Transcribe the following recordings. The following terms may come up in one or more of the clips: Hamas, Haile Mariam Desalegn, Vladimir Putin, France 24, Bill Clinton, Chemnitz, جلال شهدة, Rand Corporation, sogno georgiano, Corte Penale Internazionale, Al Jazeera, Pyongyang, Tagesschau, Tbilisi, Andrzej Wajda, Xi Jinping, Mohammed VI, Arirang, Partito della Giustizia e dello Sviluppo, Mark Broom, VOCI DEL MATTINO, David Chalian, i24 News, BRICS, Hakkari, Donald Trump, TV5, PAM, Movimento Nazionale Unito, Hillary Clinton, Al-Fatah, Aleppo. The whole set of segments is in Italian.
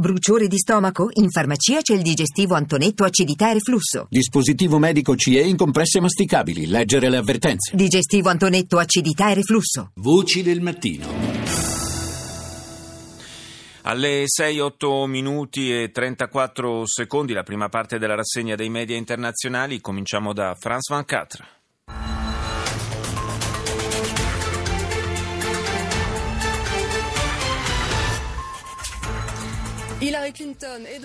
Bruciore di stomaco? In farmacia c'è il digestivo Antonetto acidità e reflusso. Dispositivo medico CE in compresse masticabili. Leggere le avvertenze. Digestivo Antonetto acidità e reflusso. Voci del mattino. Alle 6:08:34, la prima parte della rassegna dei media internazionali. Cominciamo da France 24. Hillary Clinton e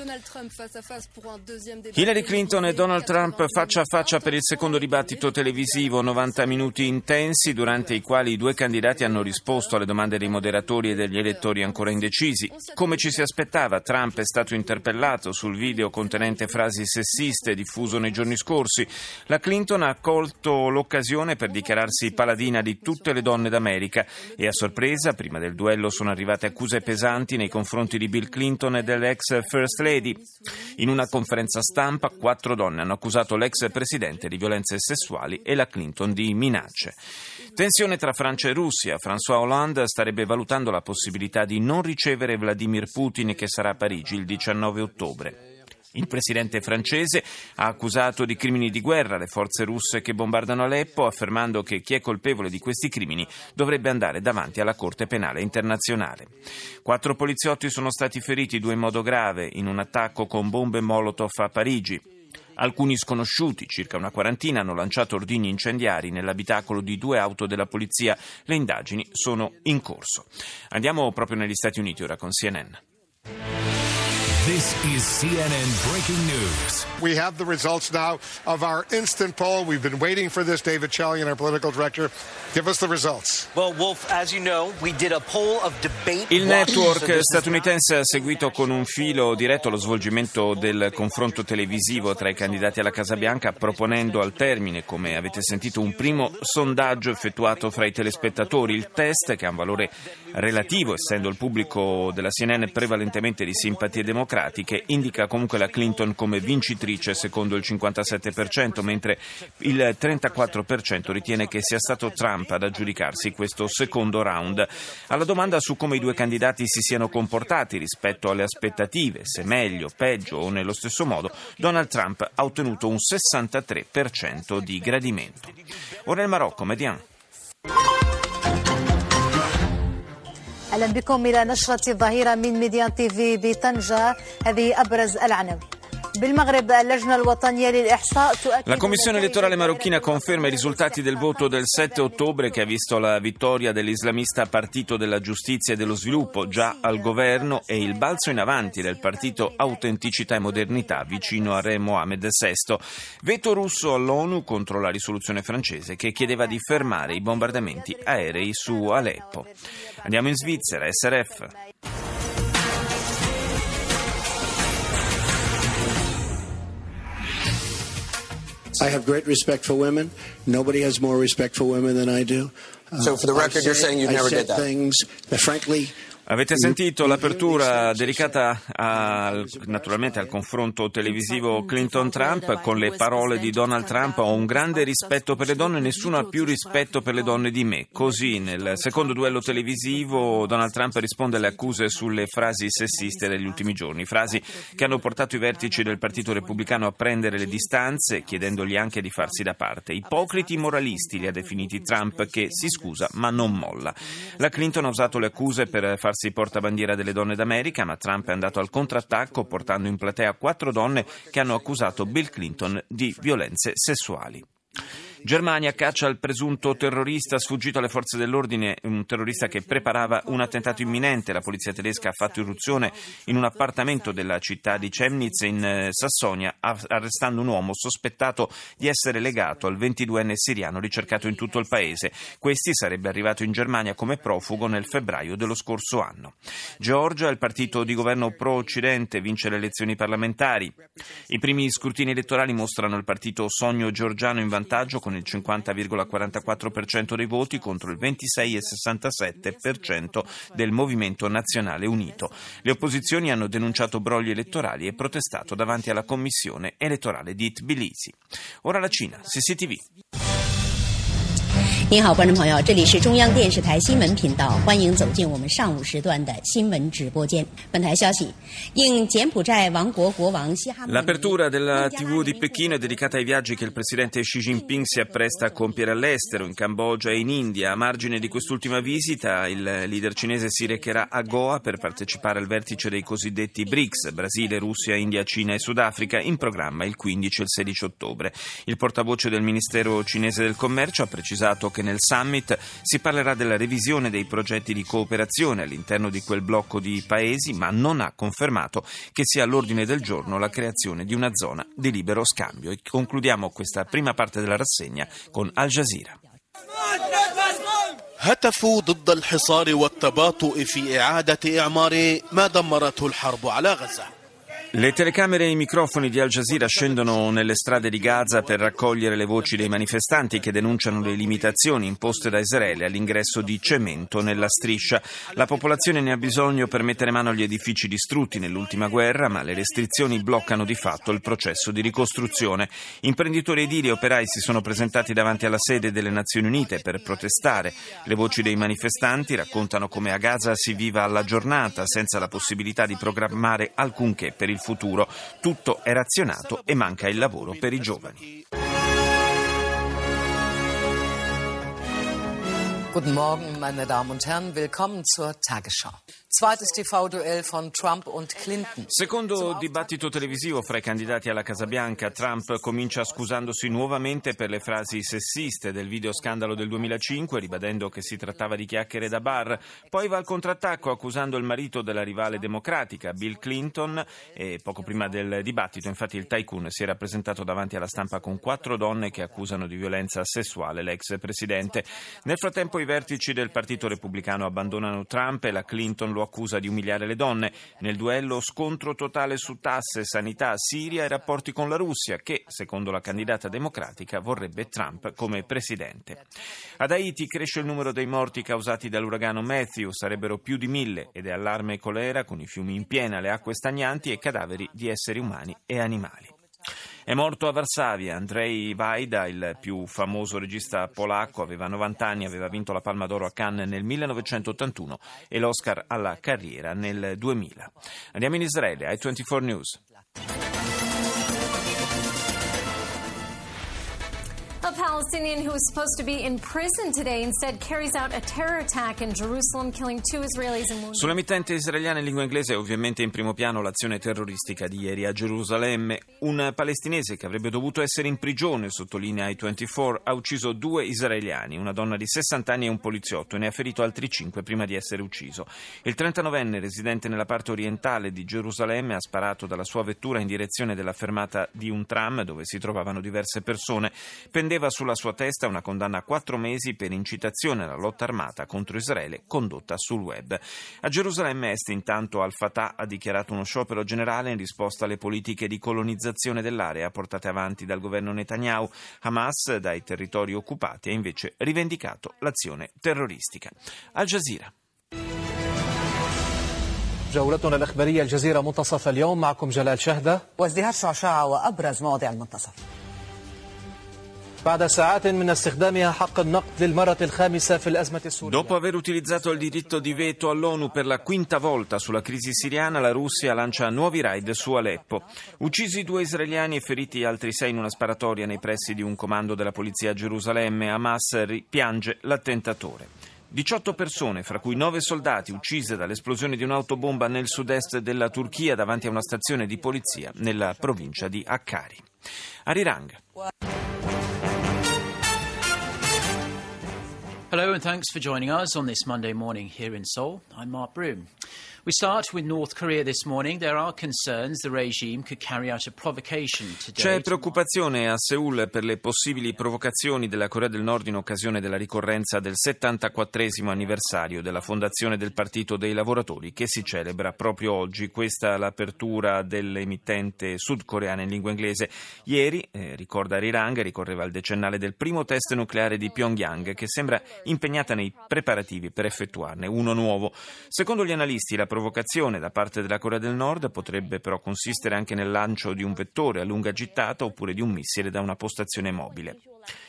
Donald Trump faccia a faccia per il secondo dibattito televisivo, 90 minuti intensi durante i quali i due candidati hanno risposto alle domande dei moderatori e degli elettori ancora indecisi. Come ci si aspettava, Trump è stato interpellato sul video contenente frasi sessiste diffuso nei giorni scorsi. La Clinton ha colto l'occasione per dichiararsi paladina di tutte le donne d'America e a sorpresa, prima del duello, sono arrivate accuse pesanti nei confronti di Bill Clinton e dell'ex First Lady. In una conferenza stampa, 4 donne hanno accusato l'ex presidente di violenze sessuali e la Clinton di minacce. Tensione tra Francia e Russia. François Hollande starebbe valutando la possibilità di non ricevere Vladimir Putin, che sarà a Parigi il 19 ottobre. Il presidente francese ha accusato di crimini di guerra le forze russe che bombardano Aleppo, affermando che chi è colpevole di questi crimini dovrebbe andare davanti alla Corte Penale Internazionale. 4 poliziotti sono stati feriti, 2 in modo grave, in un attacco con bombe Molotov a Parigi. Alcuni sconosciuti, circa una quarantina, hanno lanciato ordigni incendiari nell'abitacolo di 2 auto della polizia. Le indagini sono in corso. Andiamo proprio negli Stati Uniti ora con CNN. This is CNN breaking news. We have the results now of our instant poll. We've been waiting for this. David Chalian, our political director, give us the results. Well, Wolf, as you know, we did a poll of debate. Il network statunitense ha seguito con un filo diretto lo svolgimento del confronto televisivo tra i candidati alla Casa Bianca, proponendo al termine, come avete sentito, un primo sondaggio effettuato fra i telespettatori. Il test, che ha un valore relativo, essendo il pubblico della CNN prevalentemente di simpatie democratiche, indica comunque la Clinton come vincitrice secondo il 57%, mentre il 34% ritiene che sia stato Trump ad aggiudicarsi questo secondo round. Alla domanda su come i due candidati si siano comportati rispetto alle aspettative, se meglio, peggio o nello stesso modo, Donald Trump ha ottenuto un 63% di gradimento. Ora il Marocco, Median. أهلا بكم إلى نشرة الظهيرة من ميديان تي في بطنجة. هذه أبرز العناوين. La commissione elettorale marocchina conferma i risultati del voto del 7 ottobre che ha visto la vittoria dell'islamista Partito della Giustizia e dello Sviluppo, già al governo, e il balzo in avanti del partito Autenticità e Modernità, vicino a re Mohammed VI. Veto russo all'ONU contro la risoluzione francese che chiedeva di fermare i bombardamenti aerei su Aleppo. Andiamo in Svizzera, SRF. I have great respect for women. Nobody has more respect for women than I do. So for the record, you're saying you never did that. Things that frankly... Avete sentito l'apertura dedicata naturalmente al confronto televisivo Clinton-Trump con le parole di Donald Trump: ho un grande rispetto per le donne, nessuno ha più rispetto per le donne di me. Così nel secondo duello televisivo Donald Trump risponde alle accuse sulle frasi sessiste degli ultimi giorni, frasi che hanno portato i vertici del Partito Repubblicano a prendere le distanze, chiedendogli anche di farsi da parte. Ipocriti moralisti li ha definiti Trump, che si scusa ma non molla. La Clinton ha usato le accuse per farsi portabandiera delle donne d'America, ma Trump è andato al contrattacco portando in platea 4 donne che hanno accusato Bill Clinton di violenze sessuali. Germania caccia il presunto terrorista sfuggito alle forze dell'ordine, un terrorista che preparava un attentato imminente. La polizia tedesca ha fatto irruzione in un appartamento della città di Chemnitz in Sassonia, arrestando un uomo sospettato di essere legato al 22enne siriano ricercato in tutto il paese. Questi sarebbe arrivato in Germania come profugo nel febbraio dello scorso anno. Georgia, il partito di governo pro-occidente, vince le elezioni parlamentari. I primi scrutini elettorali mostrano il partito Sogno Georgiano in vantaggio con il 50,44% dei voti contro il 26,67% del Movimento Nazionale Unito. Le opposizioni hanno denunciato brogli elettorali e protestato davanti alla commissione elettorale di Tbilisi. Ora la Cina, CCTV. 您好，观众朋友，这里是中央电视台新闻频道，欢迎走进我们上午时段的新闻直播间。本台消息，应柬埔寨王国国王西哈。L'apertura della TV di Pechino è dedicata ai viaggi che il presidente Xi Jinping si appresta a compiere all'estero, in Cambogia e in India. A margine di quest'ultima visita, il leader cinese si recherà a Goa per partecipare al vertice dei cosiddetti BRICS, Brasile, Russia, India, Cina e Sudafrica, in programma il 15 e il 16 ottobre. Il portavoce del Ministero cinese del Commercio ha precisato che nel summit si parlerà della revisione dei progetti di cooperazione all'interno di quel blocco di paesi, ma non ha confermato che sia all'ordine del giorno la creazione di una zona di libero scambio. E concludiamo questa prima parte della rassegna con Al Jazeera. هتفوا ضد الحصار والتباطؤ في إعادة إعمار ما دمرته الحرب على غزة. Le telecamere e i microfoni di Al Jazeera scendono nelle strade di Gaza per raccogliere le voci dei manifestanti che denunciano le limitazioni imposte da Israele all'ingresso di cemento nella striscia. La popolazione ne ha bisogno per mettere mano agli edifici distrutti nell'ultima guerra, ma le restrizioni bloccano di fatto il processo di ricostruzione. Imprenditori edili e operai si sono presentati davanti alla sede delle Nazioni Unite per protestare. Le voci dei manifestanti raccontano come a Gaza si viva alla giornata, senza la possibilità di programmare alcunché per il futuro. Tutto è razionato e manca il lavoro per i giovani. Guten Morgen, meine Damen und Herren, willkommen zur Tagesschau. Zweites TV-Duell von Trump und Clinton. Secondo dibattito televisivo fra i candidati alla Casa Bianca, Trump comincia scusandosi nuovamente per le frasi sessiste del video scandalo del 2005, ribadendo che si trattava di chiacchiere da bar. Poi va al contrattacco accusando il marito della rivale democratica, Bill Clinton, e poco prima del dibattito, infatti, il tycoon si era presentato davanti alla stampa con 4 donne che accusano di violenza sessuale l'ex presidente. Nel frattempo i vertici del Partito Repubblicano abbandonano Trump e la Clinton lo accusa di umiliare le donne. Nel duello scontro totale su tasse, sanità, Siria e rapporti con la Russia, che secondo la candidata democratica vorrebbe Trump come presidente. Ad Haiti cresce il numero dei morti causati dall'uragano Matthew, sarebbero più di 1000, ed è allarme colera con i fiumi in piena, le acque stagnanti e cadaveri di esseri umani e animali. È morto a Varsavia Andrzej Wajda, il più famoso regista polacco, aveva 90 anni, aveva vinto la Palma d'Oro a Cannes nel 1981 e l'Oscar alla carriera nel 2000. Andiamo in Israele, ai i24 News. A Palestinian who was supposed to be in prison today instead carries out a terror attack in Jerusalem, killing 2 Israelis and wounding. Sull'emittente israeliana in lingua inglese è ovviamente in primo piano l'azione terroristica di ieri a Gerusalemme. Un palestinese che avrebbe dovuto essere in prigione, sottolinea i24, ha ucciso 2 israeliani, una donna di 60 anni e un poliziotto, e ne ha ferito altri 5 prima di essere ucciso. Il 39enne, residente nella parte orientale di Gerusalemme, ha sparato dalla sua vettura in direzione della fermata di un tram dove si trovavano diverse persone. Pendeva sulla sua testa una condanna a 4 mesi per incitazione alla lotta armata contro Israele condotta sul web. A Gerusalemme Est, intanto, Al-Fatah ha dichiarato uno sciopero generale in risposta alle politiche di colonizzazione dell'area portate avanti dal governo Netanyahu. Hamas, dai territori occupati, ha invece rivendicato l'azione terroristica. Al Jazeera. جولتنا الإخبارية الجزيرة منتصف اليوم معكم جلال شهدة وازدهار شعشاع وأبرز مواضيع المنتصف. Dopo aver utilizzato il diritto di veto all'ONU per la quinta volta sulla crisi siriana, la Russia lancia nuovi raid su Aleppo. Uccisi 2 israeliani e feriti altri 6 in una sparatoria nei pressi di un comando della polizia a Gerusalemme. Hamas ripiange l'attentatore. 18 persone, fra cui 9 soldati, uccise dall'esplosione di un'autobomba nel sud-est della Turchia davanti a una stazione di polizia nella provincia di Hakkari. Arirang. Hello and thanks for joining us on this Monday morning here in Seoul. I'm Mark Broom. We start with North Korea this morning. There are concerns the regime could carry out a provocation today. C'è preoccupazione a Seoul per le possibili provocazioni della Corea del Nord in occasione della ricorrenza del 74° anniversario della fondazione del Partito dei Lavoratori, che si celebra proprio oggi. Questa è l'apertura dell'emittente sudcoreana in lingua inglese. Ieri, ricorda Arirang, ricorreva al decennale del primo test nucleare di Pyongyang, che sembra impegnata nei preparativi per effettuarne uno nuovo. Secondo gli analisti, la provocazione da parte della Corea del Nord potrebbe però consistere anche nel lancio di un vettore a lunga gittata oppure di un missile da una postazione mobile.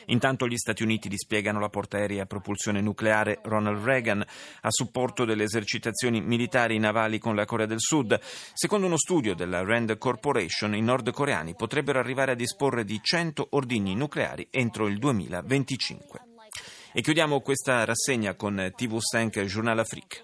Intanto gli Stati Uniti dispiegano la portaerei a propulsione nucleare Ronald Reagan a supporto delle esercitazioni militari navali con la Corea del Sud. Secondo uno studio della Rand Corporation, i nordcoreani potrebbero arrivare a disporre di 100 ordigni nucleari entro il 2025. E chiudiamo questa rassegna con TV5 Journal Afrique.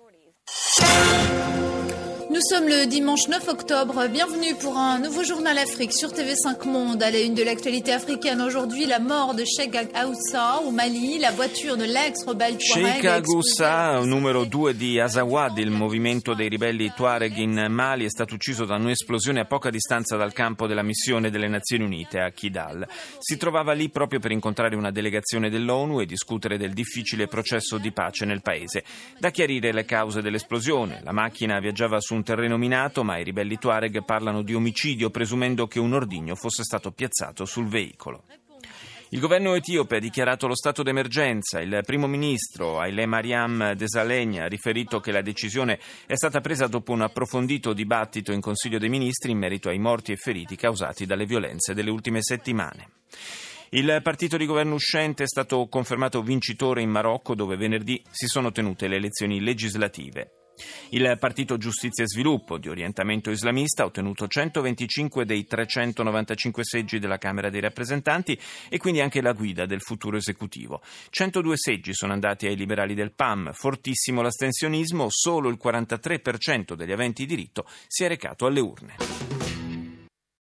Nous sommes le dimanche 9 octobre, bienvenue pour un nouveau journal Afrique sur TV5 Monde. À la une de l'actualité africaine aujourd'hui, la mort de Cheikh Ag Aoussa au Mali, la voiture de l'ex-rebelle Touareg. Cheikh Ag Aoussa, numero 2 di Azawad, il movimento dei ribelli Touareg in Mali, è stato ucciso da un'esplosione a poca distanza dal campo della missione delle Nazioni Unite a Kidal. Si trovava lì proprio per incontrare una delegazione dell'ONU e discutere del difficile processo di pace nel paese. Da chiarire le cause dell'esplosione, la macchina viaggiava su un terreno minato, ma i ribelli Tuareg parlano di omicidio, presumendo che un ordigno fosse stato piazzato sul veicolo. Il governo etiope ha dichiarato lo stato d'emergenza. Il primo ministro Haile Mariam Desalegn ha riferito che la decisione è stata presa dopo un approfondito dibattito in Consiglio dei Ministri in merito ai morti e feriti causati dalle violenze delle ultime settimane. Il partito di governo uscente è stato confermato vincitore in Marocco, dove venerdì si sono tenute le elezioni legislative. Il Partito Giustizia e Sviluppo, di orientamento islamista, ha ottenuto 125 dei 395 seggi della Camera dei Rappresentanti e quindi anche la guida del futuro esecutivo. 102 seggi sono andati ai liberali del PAM, fortissimo l'astensionismo, solo il 43% degli aventi diritto si è recato alle urne.